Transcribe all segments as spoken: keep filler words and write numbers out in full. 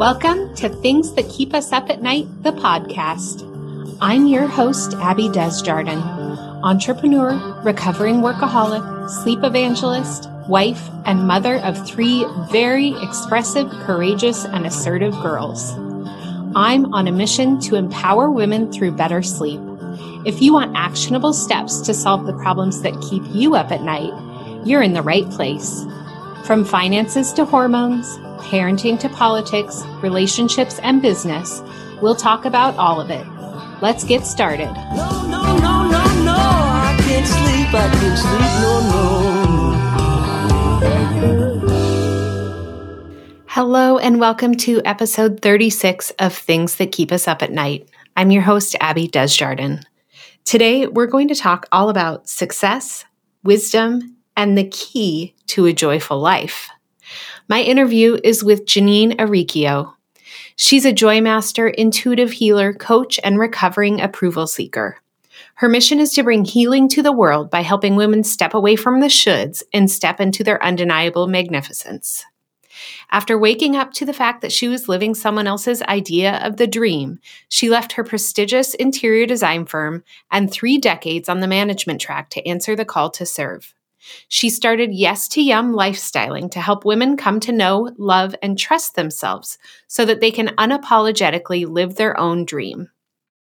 Welcome to Things That Keep Us Up at Night, the podcast. I'm your host, Abby Desjardin, entrepreneur, recovering workaholic, sleep evangelist, wife, and mother of three very expressive, courageous, and assertive girls. I'm on a mission to empower women through better sleep. If you want actionable steps to solve the problems that keep you up at night, you're in the right place. From finances to hormones, parenting to politics, relationships, and business, we'll talk about all of it. Let's get started. No, no, no, no, no, I can't sleep, I can't sleep, no, no. Hello, and welcome to episode thirty-six of Things That Keep Us Up at Night. I'm your host, Abby Desjardin. Today, we're going to talk all about success, wisdom, and the key to a joyful life. My interview is with Janine Oricchio. She's a joy master, intuitive healer, coach, and recovering approval seeker. Her mission is to bring healing to the world by helping women step away from the shoulds and step into their undeniable magnificence. After waking up to the fact that she was living someone else's idea of the dream, she left her prestigious interior design firm and three decades on the management track to answer the call to serve. She started Yes to Yum Lifestyling to help women come to know, love, and trust themselves so that they can unapologetically live their own dream.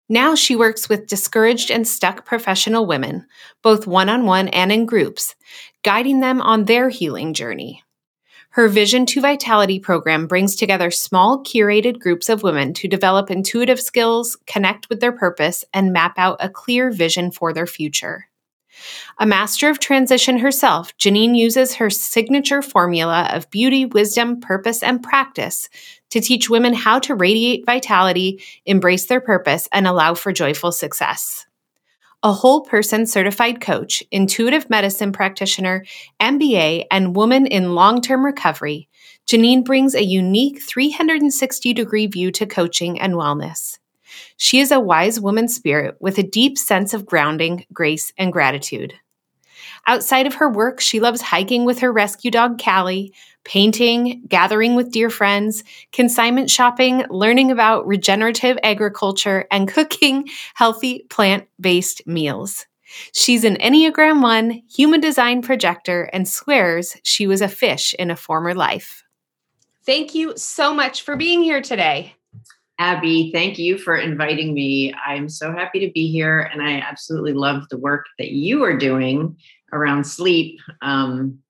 Now she works with discouraged and stuck professional women, both one-on-one and in groups, guiding them on their healing journey. Her Vision to Vitality program brings together small, curated groups of women to develop intuitive skills, connect with their purpose, and map out a clear vision for their future. A master of transition herself, Janine uses her signature formula of beauty, wisdom, purpose, and practice to teach women how to radiate vitality, embrace their purpose, and allow for joyful success. A whole-person certified coach, intuitive medicine practitioner, M B A, and woman in long-term recovery, Janine brings a unique three hundred sixty degree view to coaching and wellness. She is a wise woman spirit with a deep sense of grounding, grace, and gratitude. Outside of her work, she loves hiking with her rescue dog, Callie, painting, gathering with dear friends, consignment shopping, learning about regenerative agriculture, and cooking healthy plant-based meals. She's an Enneagram one, human design projector, and swears she was a fish in a former life. Thank you so much for being here today. Abby, thank you for inviting me. I'm so happy to be here, and I absolutely love the work that you are doing around sleep. Um,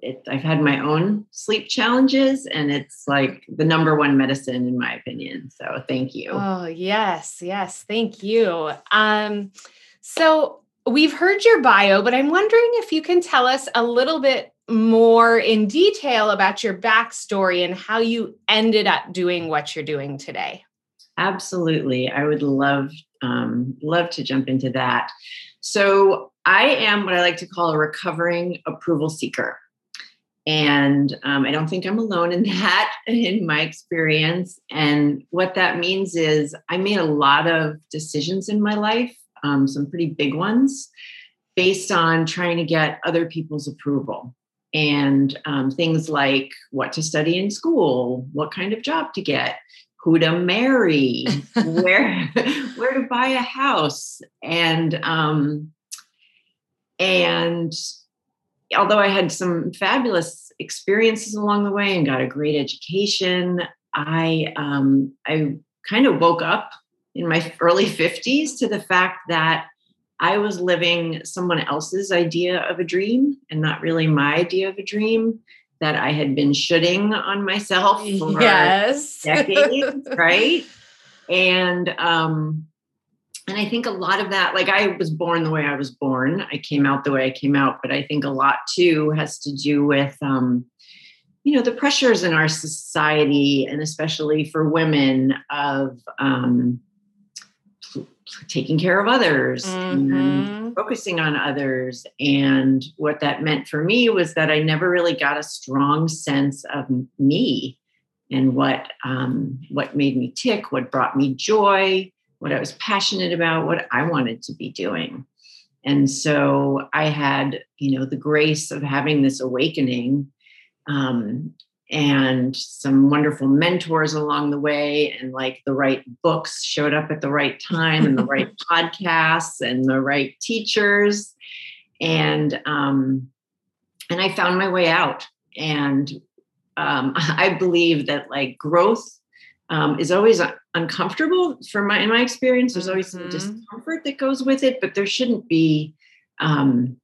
it, I've had my own sleep challenges, and it's like the number one medicine, in my opinion. So thank you. Oh, yes. Yes. Thank you. Um, so we've heard your bio, but I'm wondering if you can tell us a little bit more in detail about your backstory and how you ended up doing what you're doing today. Absolutely. I would love, um, love to jump into that. So I am what I like to call a recovering approval seeker. And um, I don't think I'm alone in that, in my experience. And what that means is I made a lot of decisions in my life, um, some pretty big ones, based on trying to get other people's approval. And um, things like what to study in school, what kind of job to get, who to marry, where where to buy a house. And um, and although I had some fabulous experiences along the way and got a great education, I um, I kind of woke up in my early fifties to the fact that I was living someone else's idea of a dream and not really my idea of a dream, that I had been shooting on myself for yes. decades, right? And um, and I think a lot of that, like I was born the way I was born. I came out the way I came out. But I think a lot, too, has to do with, um, you know, the pressures in our society, and especially for women, of um, pl- taking care of others, mm-hmm. and focusing on others. And what that meant for me was that I never really got a strong sense of me and what um, what made me tick, what brought me joy, what I was passionate about, what I wanted to be doing. And so I had, you know, the grace of having this awakening um, and some wonderful mentors along the way, and like the right books showed up at the right time, and the right podcasts and the right teachers. And, um, and I found my way out. And, um, I believe that like growth, um, is always uncomfortable for my, in my experience, there's always some mm-hmm. discomfort that goes with it, but there shouldn't be, um,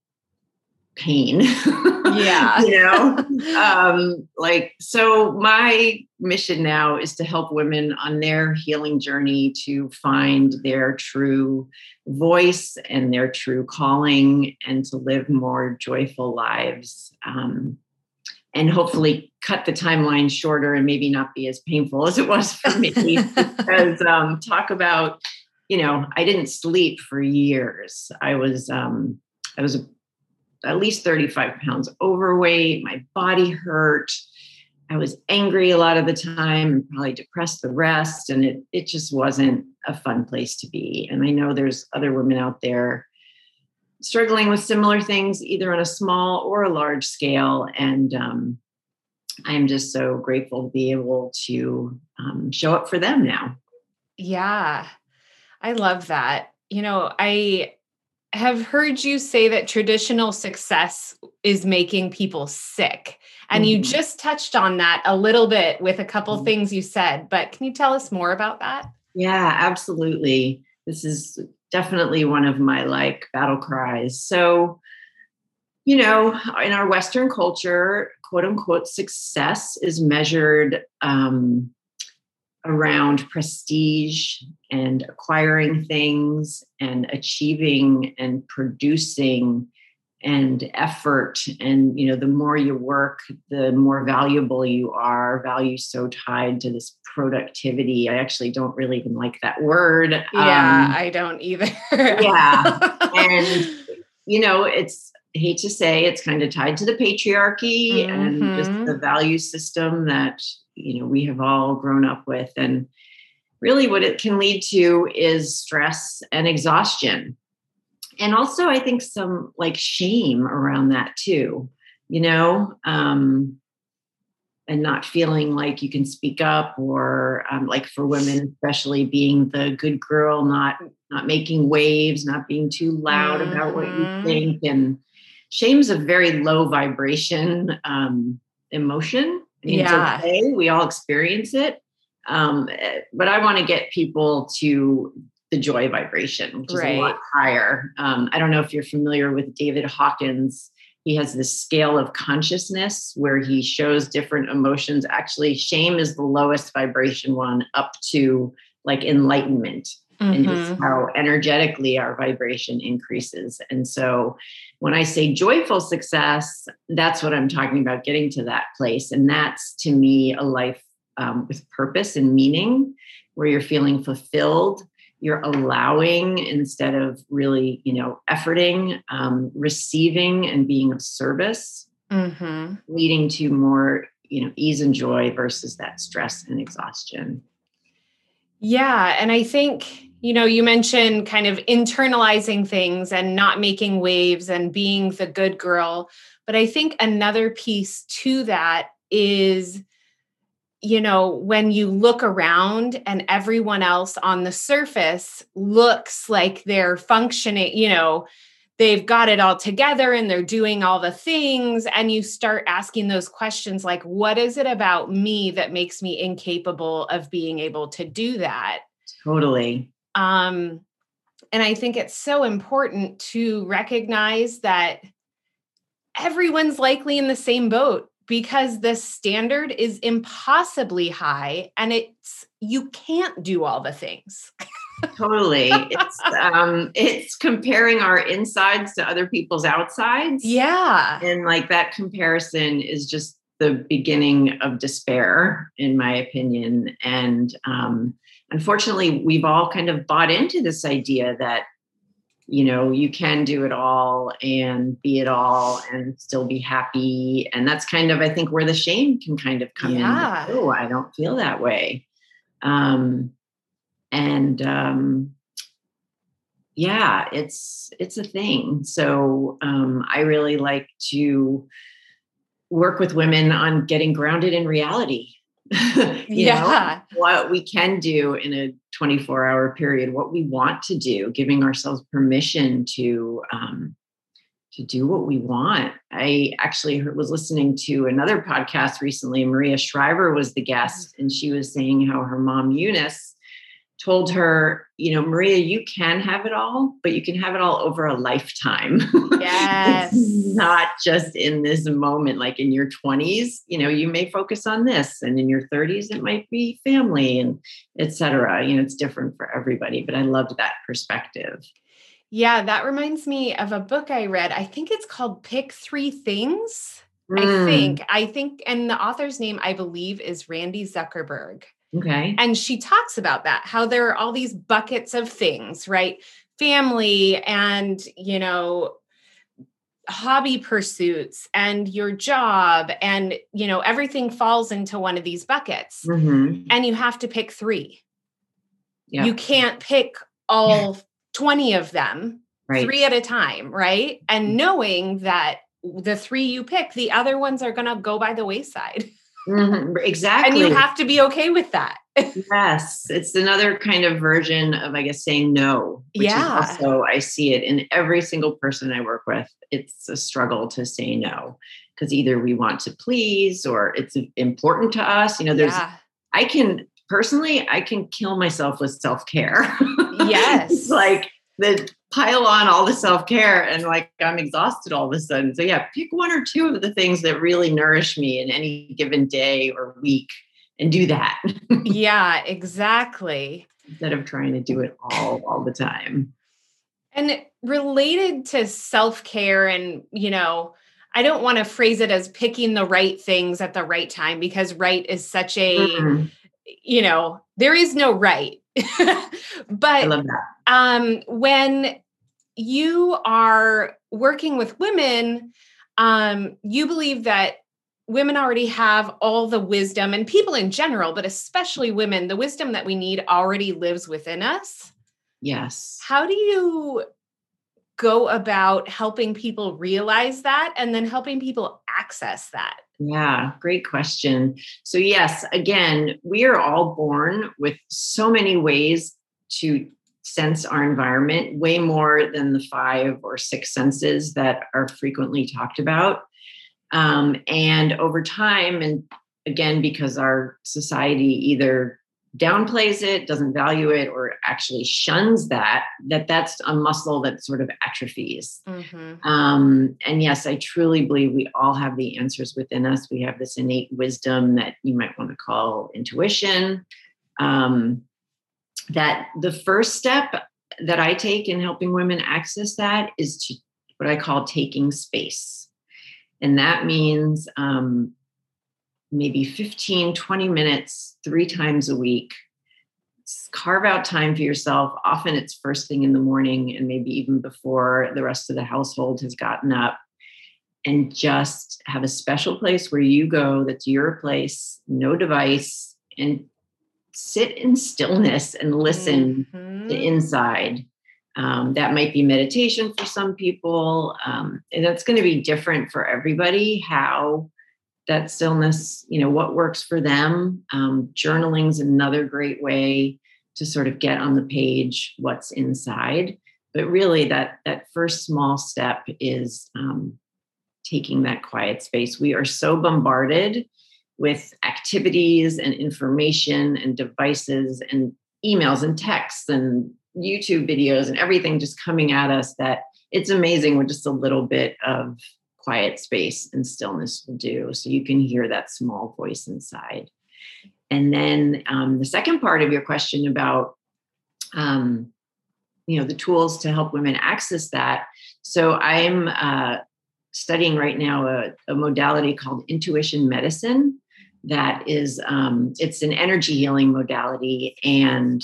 pain. Yeah. You know, um, like, so my mission now is to help women on their healing journey to find their true voice and their true calling, and to live more joyful lives. Um, and hopefully cut the timeline shorter and maybe not be as painful as it was for me. Because um, talk about, you know, I didn't sleep for years. I was, um, I was a at least thirty-five pounds overweight. My body hurt. I was angry a lot of the time and probably depressed the rest. And it, it just wasn't a fun place to be. And I know there's other women out there struggling with similar things, either on a small or a large scale. And um, I'm just so grateful to be able to um, show up for them now. Yeah. I love that. You know, I, have heard you say that traditional success is making people sick. And mm-hmm. you just touched on that a little bit with a couple mm-hmm. things you said, but can you tell us more about that? Yeah, absolutely. This is definitely one of my like battle cries. So, you know, in our Western culture, quote unquote, success is measured um, around prestige and acquiring things and achieving and producing and effort. And, you know, the more you work, the more valuable you are. Value so tied to this productivity. I actually don't really even like that word. Yeah, um, I don't either. Yeah. And, you know, it's, I hate to say, it's kind of tied to the patriarchy mm-hmm. and just the value system that, you know, we have all grown up with. And really what it can lead to is stress and exhaustion. And also I think some like shame around that too, you know, um, and not feeling like you can speak up, or um, like for women, especially being the good girl, not, not making waves, not being too loud mm-hmm. about what you think. And shame's a very low vibration um, emotion. I mean, yeah. It's okay. We all experience it. Um, but I want to get people to the joy vibration, which right. is a lot higher. Um, I don't know if you're familiar with David Hawkins. He has this scale of consciousness where he shows different emotions. Actually, shame is the lowest vibration one, up to like enlightenment. Mm-hmm. And it's how energetically our vibration increases. And so when I say joyful success, that's what I'm talking about, getting to that place. And that's to me a life um, with purpose and meaning, where you're feeling fulfilled, you're allowing instead of really, you know, efforting, um, receiving and being of service, mm-hmm. leading to more, you know, ease and joy versus that stress and exhaustion. Yeah. And I think, you know, you mentioned kind of internalizing things and not making waves and being the good girl. But I think another piece to that is, you know, when you look around and everyone else on the surface looks like they're functioning, you know, they've got it all together and they're doing all the things. And you start asking those questions like, what is it about me that makes me incapable of being able to do that? Totally. Um, and I think it's so important to recognize that everyone's likely in the same boat, because the standard is impossibly high and it's, you can't do all the things. Totally. It's um, it's comparing our insides to other people's outsides. Yeah. And like that comparison is just the beginning of despair, in my opinion. And um, unfortunately, we've all kind of bought into this idea that, you know, you can do it all and be it all and still be happy. And that's kind of, I think, where the shame can kind of come yeah. in. Oh, I don't feel that way. Um And, um, yeah, it's, it's a thing. So, um, I really like to work with women on getting grounded in reality. you yeah. know, what we can do in a twenty-four hour period, what we want to do, giving ourselves permission to, um, to do what we want. I actually heard, was listening to another podcast recently. Maria Shriver was the guest, and she was saying how her mom, Eunice, told her, you know, Maria, you can have it all, but you can have it all over a lifetime. Yes. It's not just in this moment, like in your twenties, you know, you may focus on this, and in your thirties, it might be family and et cetera. You know, it's different for everybody, but I loved that perspective. Yeah. That reminds me of a book I read. I think it's called Pick Three Things. Mm. I think, I think, and the author's name, I believe, is Randy Zuckerberg. Okay. And she talks about that, how there are all these buckets of things, right? Family and, you know, hobby pursuits and your job and, you know, everything falls into one of these buckets, mm-hmm. and you have to pick three. Yeah. You can't pick all twenty of them, right. Three at a time. Right. And knowing that the three you pick, the other ones are going to go by the wayside. Mm-hmm. Exactly. And you have to be okay with that. Yes. It's another kind of version of, I guess, saying no. Which yeah. Is also, I see it in every single person I work with. It's a struggle to say no, because either we want to please or it's important to us. You know, there's, yeah. I can personally, I can kill myself with self-care. Yes. It's like the pile on all the self-care and like I'm exhausted all of a sudden. So yeah, pick one or two of the things that really nourish me in any given day or week and do that. Yeah, exactly. Instead of trying to do it all, all the time. And related to self-care and, you know, I don't want to phrase it as picking the right things at the right time, because right is such a, mm-hmm. you know, there is no right. But I love that. Um, when you are working with women, um, you believe that women already have all the wisdom, and people in general, but especially women, the wisdom that we need already lives within us. Yes. How do you go about helping people realize that and then helping people access that? Yeah, great question. So yes, again, we are all born with so many ways to sense our environment, way more than the five or six senses that are frequently talked about. Um, and over time, and again, because our society either downplays it, doesn't value it, or actually shuns that, that that's a muscle that sort of atrophies. Mm-hmm. Um, and yes, I truly believe we all have the answers within us. We have this innate wisdom that you might want to call intuition. Um, that the first step that I take in helping women access that is to what I call taking space. And that means um, maybe fifteen, twenty minutes, three times a week. Carve out time for yourself. Often it's first thing in the morning and maybe even before the rest of the household has gotten up. And just have a special place where you go that's your place, no device, and sit in stillness and listen mm-hmm. to inside. Um, that might be meditation for some people. Um, and that's going to be different for everybody, how that stillness, you know, what works for them. Um, journaling's another great way to sort of get on the page what's inside. But really that, that first small step is um, taking that quiet space. We are so bombarded with activities and information and devices and emails and texts and YouTube videos and everything just coming at us that it's amazing what just a little bit of quiet space and stillness will do. So you can hear that small voice inside. And then um, the second part of your question about, um, you know, the tools to help women access that. So I'm uh, studying right now a, a modality called intuition medicine. That is, um, it's an energy healing modality, and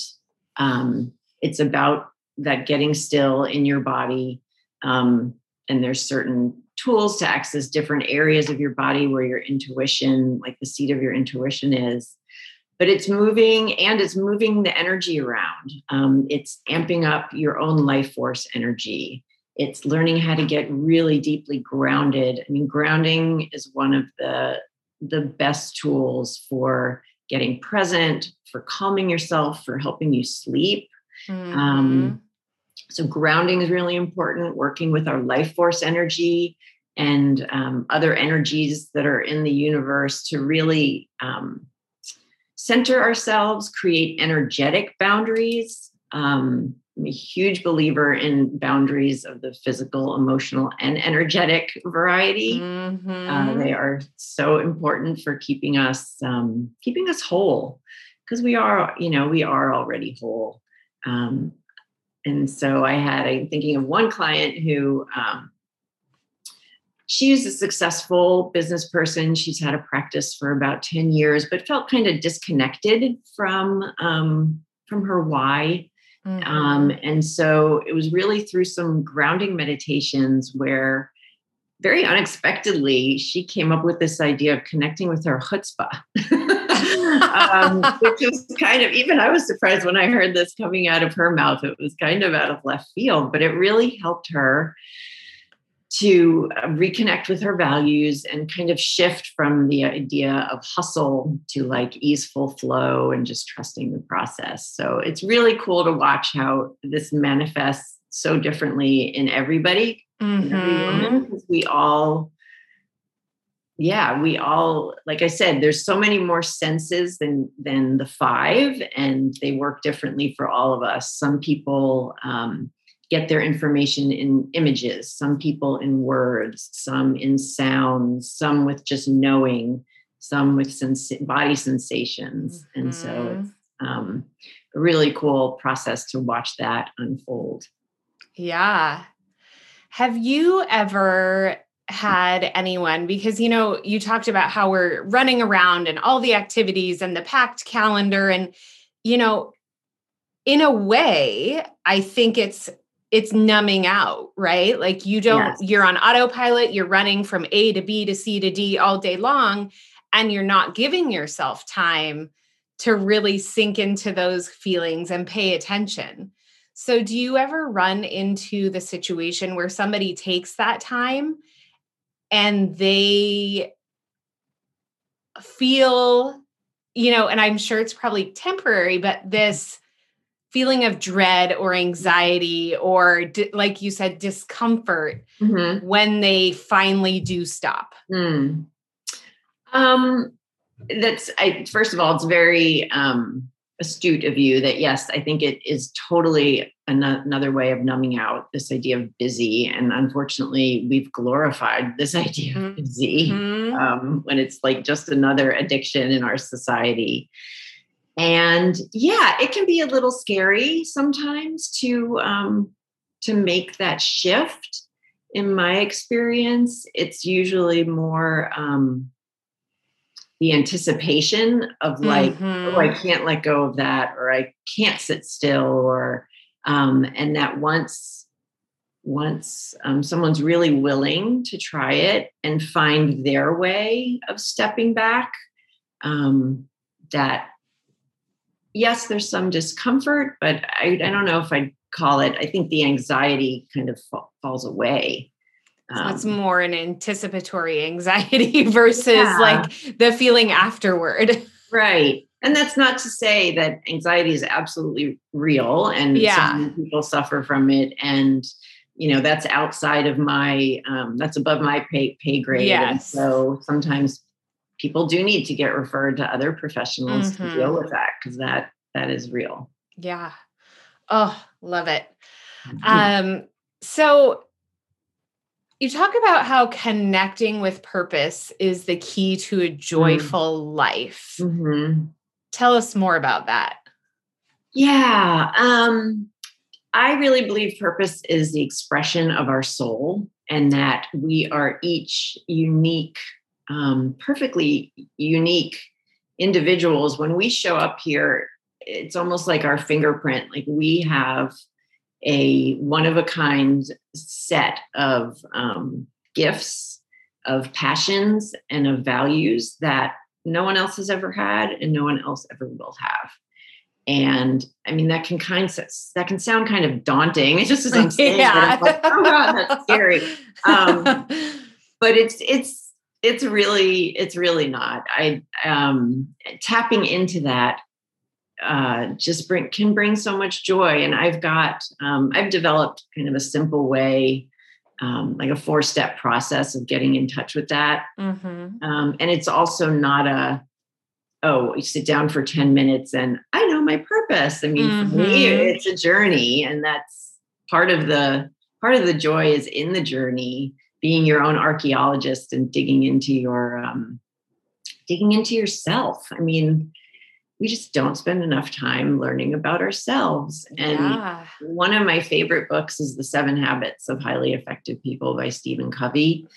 um, it's about that getting still in your body. Um, and there's certain tools to access different areas of your body where your intuition, like the seat of your intuition is, but it's moving and it's moving the energy around. Um, it's amping up your own life force energy. It's learning how to get really deeply grounded. I mean, grounding is one of the, the best tools for getting present, for calming yourself, for helping you sleep. Mm-hmm. Um, so grounding is really important, working with our life force energy and um, other energies that are in the universe to really um, center ourselves, create energetic boundaries. Um, I'm a huge believer in boundaries of the physical, emotional, and energetic variety. Mm-hmm. Uh, they are so important for keeping us, um, keeping us whole, because we are, you know, we are already whole. Um, and so I had, I'm thinking of one client who, um, she's a successful business person. She's had a practice for about ten years, but felt kind of disconnected from, um, from her why. Mm-hmm. Um, and so it was really through some grounding meditations where very unexpectedly, she came up with this idea of connecting with her chutzpah. um, which was kind of, even I was surprised when I heard this coming out of her mouth. It was kind of out of left field, but it really helped her to uh, reconnect with her values and kind of shift from the idea of hustle to like easeful flow and just trusting the process. So it's really cool to watch how this manifests so differently in everybody, mm-hmm. in every woman, because we all, yeah, we all, like I said, there's so many more senses than, than the five, and they work differently for all of us. Some people, um, get their information in images, some people in words, some in sounds, some with just knowing, some with sens- body sensations. Mm-hmm. And so it's um, a really cool process to watch that unfold. Yeah. Have you ever had anyone, because, you know, you talked about how we're running around and all the activities and the packed calendar and, you know, in a way, I think it's, it's numbing out, right? Like you don't, yes. you're on autopilot, you're running from A to B to C to D all day long, and you're not giving yourself time to really sink into those feelings and pay attention. So do you ever run into the situation where somebody takes that time and they feel, you know, and I'm sure it's probably temporary, but this feeling of dread or anxiety or, di- like you said, discomfort mm-hmm. when they finally do stop? Mm. Um, that's, I, first of all, it's very um, astute of you that, yes, I think it is totally an- another way of numbing out, this idea of busy. And unfortunately, we've glorified this idea mm-hmm. of busy um, when it's like just another addiction in our society. And yeah, it can be a little scary sometimes to, um, to make that shift. In my experience, it's usually more, um, the anticipation of like, mm-hmm. oh, I can't let go of that, or I can't sit still, or, um, and that once, once, um, someone's really willing to try it and find their way of stepping back, um, that, yes, there's some discomfort, but I, I don't know if I'd call it, I think the anxiety kind of fa- falls away. Um, so it's more an anticipatory anxiety versus yeah. like the feeling afterward. Right. And that's not to say that anxiety is absolutely real and yeah. some people suffer from it. And, you know, that's outside of my, um, that's above my pay, pay grade. Yes. And so sometimes people do need to get referred to other professionals mm-hmm. to deal with that, because that that is real. Yeah. Oh, love it. Um, so you talk about how connecting with purpose is the key to a joyful mm-hmm. life. Mm-hmm. Tell us more about that. Yeah. Um, I really believe purpose is the expression of our soul, and that we are each unique Um, perfectly unique individuals. When we show up here, it's almost like our fingerprint. Like we have a one-of-a-kind set of um, gifts, of passions, and of values that no one else has ever had and no one else ever will have. And I mean, that can kind of, that can sound kind of daunting. It's just as I'm saying yeah. that, I'm like, oh God, that's scary. Um, but it's, it's, it's really, it's really not. I, um, tapping into that, uh, just bring, can bring so much joy. And I've got, um, I've developed kind of a simple way, um, like a four step process of getting in touch with that. Mm-hmm. Um, and it's also not a, oh, you sit down for ten minutes and I know my purpose. I mean, mm-hmm. for me, it's a journey, and that's part of the, part of the joy is in the journey, being your own archaeologist and digging into your, um, digging into yourself. I mean, we just don't spend enough time learning about ourselves. And yeah. one of my favorite books is The Seven Habits of Highly Effective People by Stephen Covey.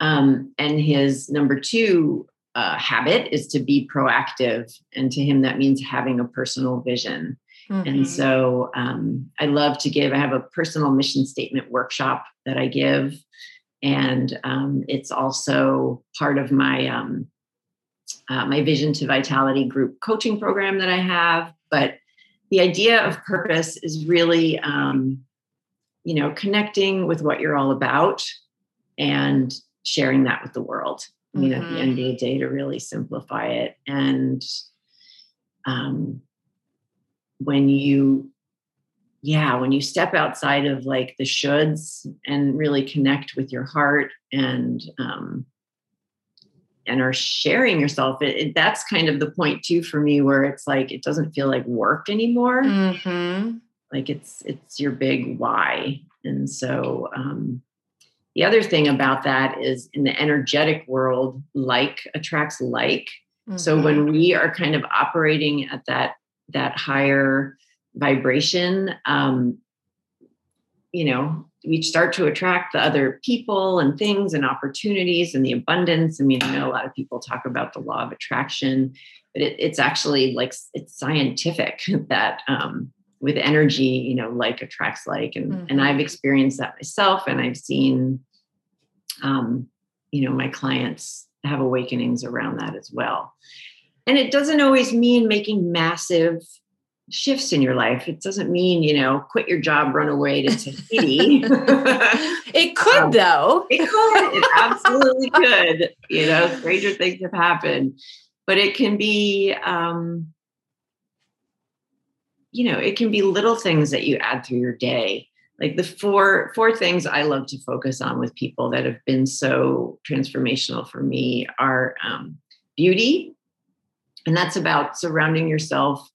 Um, and his number two, Uh, habit is to be proactive. And to him, that means having a personal vision. Mm-hmm. And so um, I love to give, I have a personal mission statement workshop that I give. And um, it's also part of my, um, uh, my Vision to Vitality group coaching program that I have. But the idea of purpose is really, um, you know, connecting with what you're all about and sharing that with the world. I mean, at the end of the day, to really simplify it. And um, when you, yeah, when you step outside of like the shoulds and really connect with your heart and, um, and are sharing yourself, it, it, that's kind of the point too, for me, where it's like, it doesn't feel like work anymore. Mm-hmm. Like it's, it's your big why. And so, um, the other thing about that is in the energetic world, like attracts like. Mm-hmm. So when we are kind of operating at that, that higher vibration, um, you know, we start to attract the other people and things and opportunities and the abundance. I mean, I know a lot of people talk about the law of attraction, but it, it's actually like, it's scientific that, um, with energy, you know, like attracts like, and, mm-hmm. and I've experienced that myself, and I've seen, Um, you know, my clients have awakenings around that as well. And it doesn't always mean making massive shifts in your life. It doesn't mean, you know, quit your job, run away to Tahiti. It could um, though. It could. It absolutely could. You know, stranger things have happened. But it can be, um, you know, it can be little things that you add through your day. Like the four four things I love to focus on with people that have been so transformational for me are um, beauty. And that's about surrounding yourself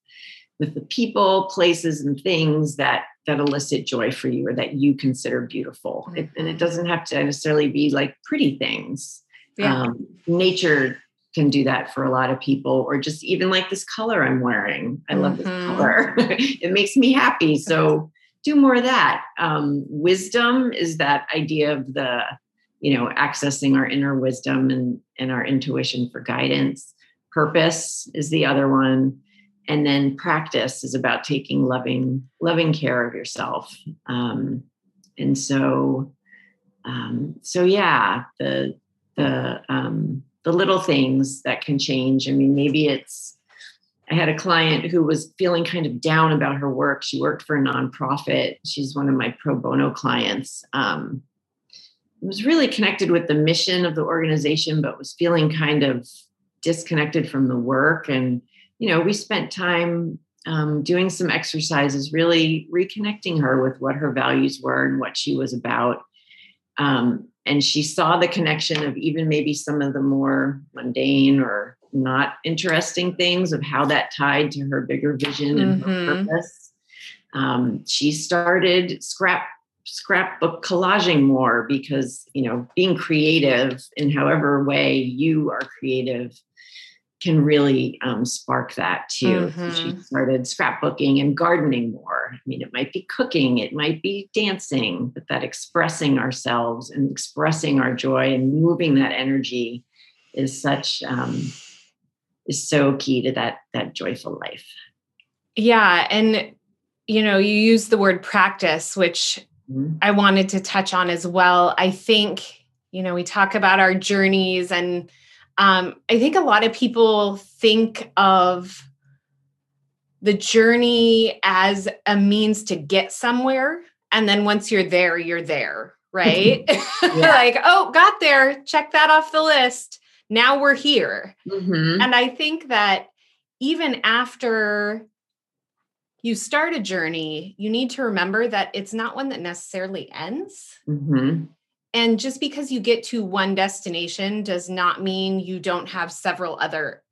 with the people, places, and things that that elicit joy for you or that you consider beautiful. Mm-hmm. It, and it doesn't have to necessarily be like pretty things. Yeah. Um, nature can do that for a lot of people, or just even like this color I'm wearing. I love mm-hmm. this color. It makes me happy. So do more of that. Um, wisdom is that idea of the, you know, accessing our inner wisdom and, and our intuition for guidance. Purpose is the other one. And then practice is about taking loving, loving care of yourself. Um, and so, um, so yeah, the, the, um, the little things that can change. I mean, maybe it's, I had a client who was feeling kind of down about her work. She worked for a nonprofit. She's one of my pro bono clients. Um, was really connected with the mission of the organization, but was feeling kind of disconnected from the work. And, you know, we spent time um, doing some exercises, really reconnecting her with what her values were and what she was about. Um, and she saw the connection of even maybe some of the more mundane or not interesting things of how that tied to her bigger vision and mm-hmm. her purpose. Um, she started scrap scrapbook collaging more because, you know, being creative in however way you are creative can really um, spark that too. Mm-hmm. So she started scrapbooking and gardening more. I mean, it might be cooking, it might be dancing, but that expressing ourselves and expressing our joy and moving that energy is such... Um, is so key to that, that joyful life. Yeah. And, you know, you use the word practice, which mm-hmm. I wanted to touch on as well. I think, you know, we talk about our journeys, and um, I think a lot of people think of the journey as a means to get somewhere. And then once you're there, you're there, right? Mm-hmm. Yeah. Like, oh, got there. Check that off the list. Now we're here. Mm-hmm. And I think that even after you start a journey, you need to remember that it's not one that necessarily ends. Mm-hmm. And just because you get to one destination does not mean you don't have several other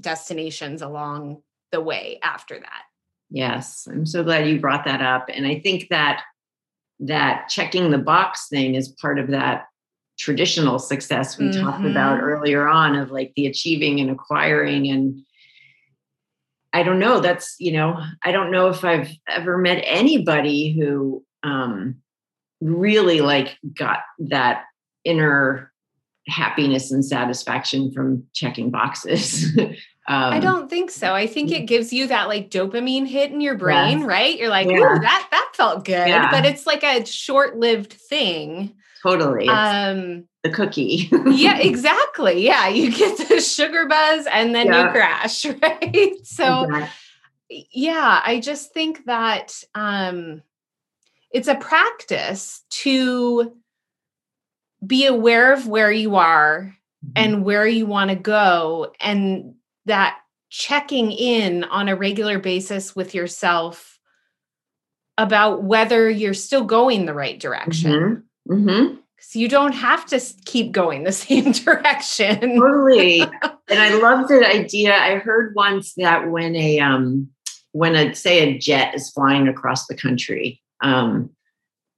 destinations along the way after that. Yes. I'm so glad you brought that up. And I think that that checking the box thing is part of that traditional success we mm-hmm. talked about earlier on, of like the achieving and acquiring. And I don't know, that's, you know, I don't know if I've ever met anybody who um, really like got that inner happiness and satisfaction from checking boxes. um, I don't think so. I think it gives you that like dopamine hit in your brain, yeah. right? You're like, yeah. ooh, that, that felt good, yeah. but it's like a short-lived thing. Totally. Um, the cookie. yeah, exactly. Yeah. You get the sugar buzz and then yeah. you crash. Right. So exactly. yeah, I just think that, um, it's a practice to be aware of where you are mm-hmm. and where you want to go. And that checking in on a regular basis with yourself about whether you're still going the right direction. Mm-hmm. Mm-hmm. So you don't have to keep going the same direction. Totally. And I love that idea. I heard once that when a, um, when a, say a jet is flying across the country, um,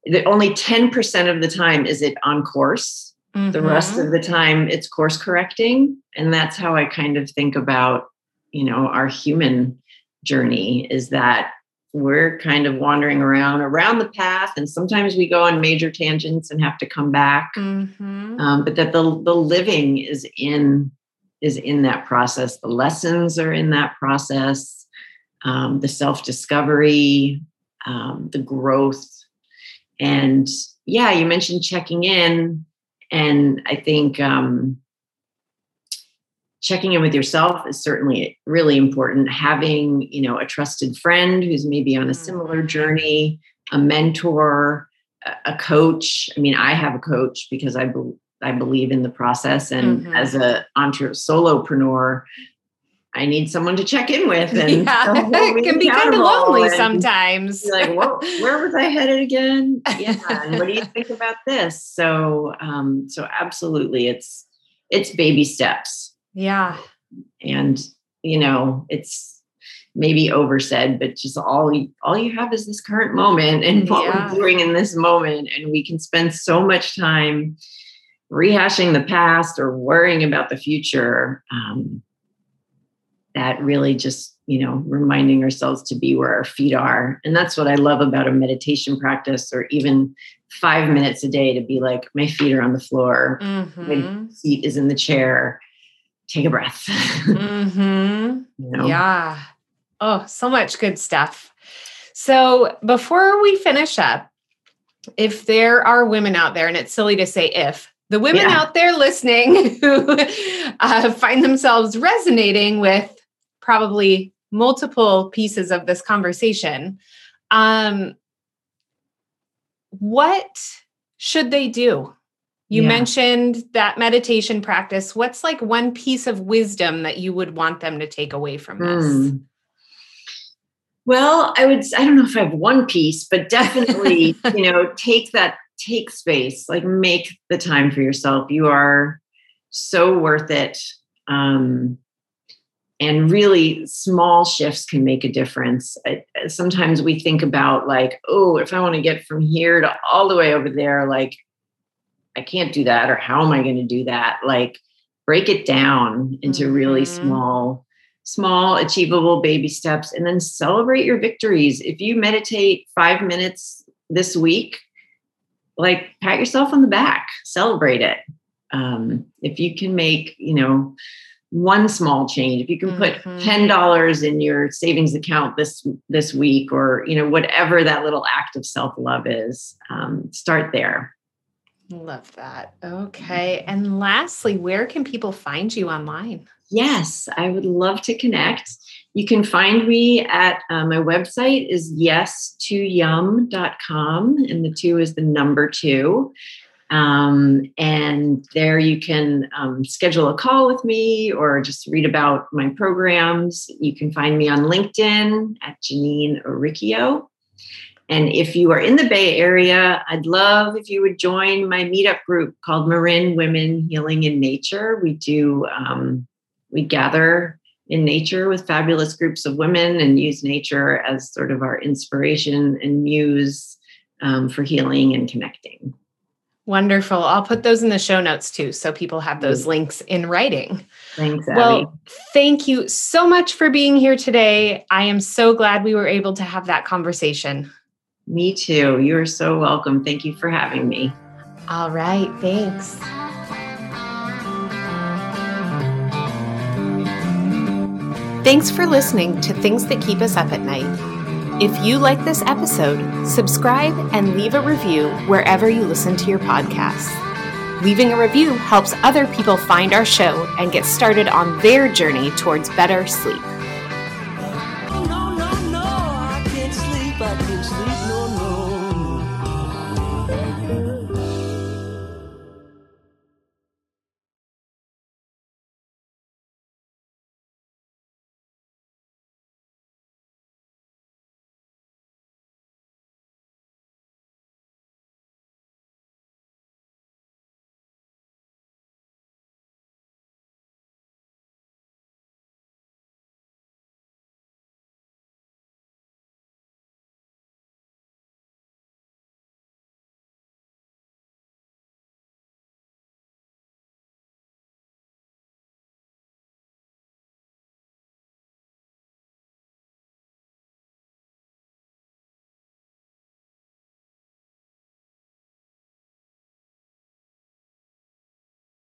that only ten percent of the time is it on course. Mm-hmm. The rest of the time it's course correcting. And that's how I kind of think about, you know, our human journey, is that we're kind of wandering around, around the path. And sometimes we go on major tangents and have to come back. Mm-hmm. Um, but that the, the living is in, is in that process. The lessons are in that process. Um, the self-discovery, um, the growth. And yeah, you mentioned checking in. And I think, um, checking in with yourself is certainly really important. Having, you know, a trusted friend who's maybe on a similar journey, a mentor, a coach. I mean, I have a coach because I be- I believe in the process, and mm-hmm. as a entre- solopreneur, I need someone to check in with, and yeah. it can be kind of lonely sometimes. Like, whoa, where was I headed again? Yeah, and what do you think about this? So, um, so absolutely, it's it's baby steps. Yeah. And, you know, it's maybe oversaid, but just all, all you have is this current moment and what yeah. we're doing in this moment. And we can spend so much time rehashing the past or worrying about the future, um, that really just, you know, reminding ourselves to be where our feet are. And that's what I love about a meditation practice, or even five minutes a day, to be like, my feet are on the floor, mm-hmm. my seat is in the chair. Take a breath. mm-hmm. you know? Yeah. Oh, so much good stuff. So before we finish up, if there are women out there, and it's silly to say if, the women yeah. out there listening who uh, find themselves resonating with probably multiple pieces of this conversation, um, what should they do? You yeah. mentioned that meditation practice. What's like one piece of wisdom that you would want them to take away from this? Mm. Well, I would, I don't know if I have one piece, but definitely, you know, take that, take space, like make the time for yourself. You are so worth it. Um, and really small shifts can make a difference. I, sometimes we think about like, oh, if I want to get from here to all the way over there, like, I can't do that, or how am I going to do that? Like, break it down into mm-hmm. really small, small, achievable baby steps, and then celebrate your victories. If you meditate five minutes this week, like, pat yourself on the back, celebrate it. Um, if you can make, you know, one small change, if you can put mm-hmm. ten dollars in your savings account this, this week, or, you know, whatever that little act of self-love is, um, start there. Love that. Okay. And lastly, where can people find you online? Yes, I would love to connect. You can find me at uh, my website is yes two yum dot com, and the two is the number two. Um, and there you can um, schedule a call with me or just read about my programs. You can find me on LinkedIn at Janine Oricchio. And if you are in the Bay Area, I'd love if you would join my meetup group called Marin Women Healing in Nature. We do, um, we gather in nature with fabulous groups of women and use nature as sort of our inspiration and muse um, for healing and connecting. Wonderful. I'll put those in the show notes too, so people have those links in writing. Thanks, Abby. Well, thank you so much for being here today. I am so glad we were able to have that conversation. Me too. You're so welcome. Thank you for having me. All right. Thanks. Thanks for listening to Things That Keep Us Up at Night. If you like this episode, subscribe and leave a review wherever you listen to your podcasts. Leaving a review helps other people find our show and get started on their journey towards better sleep.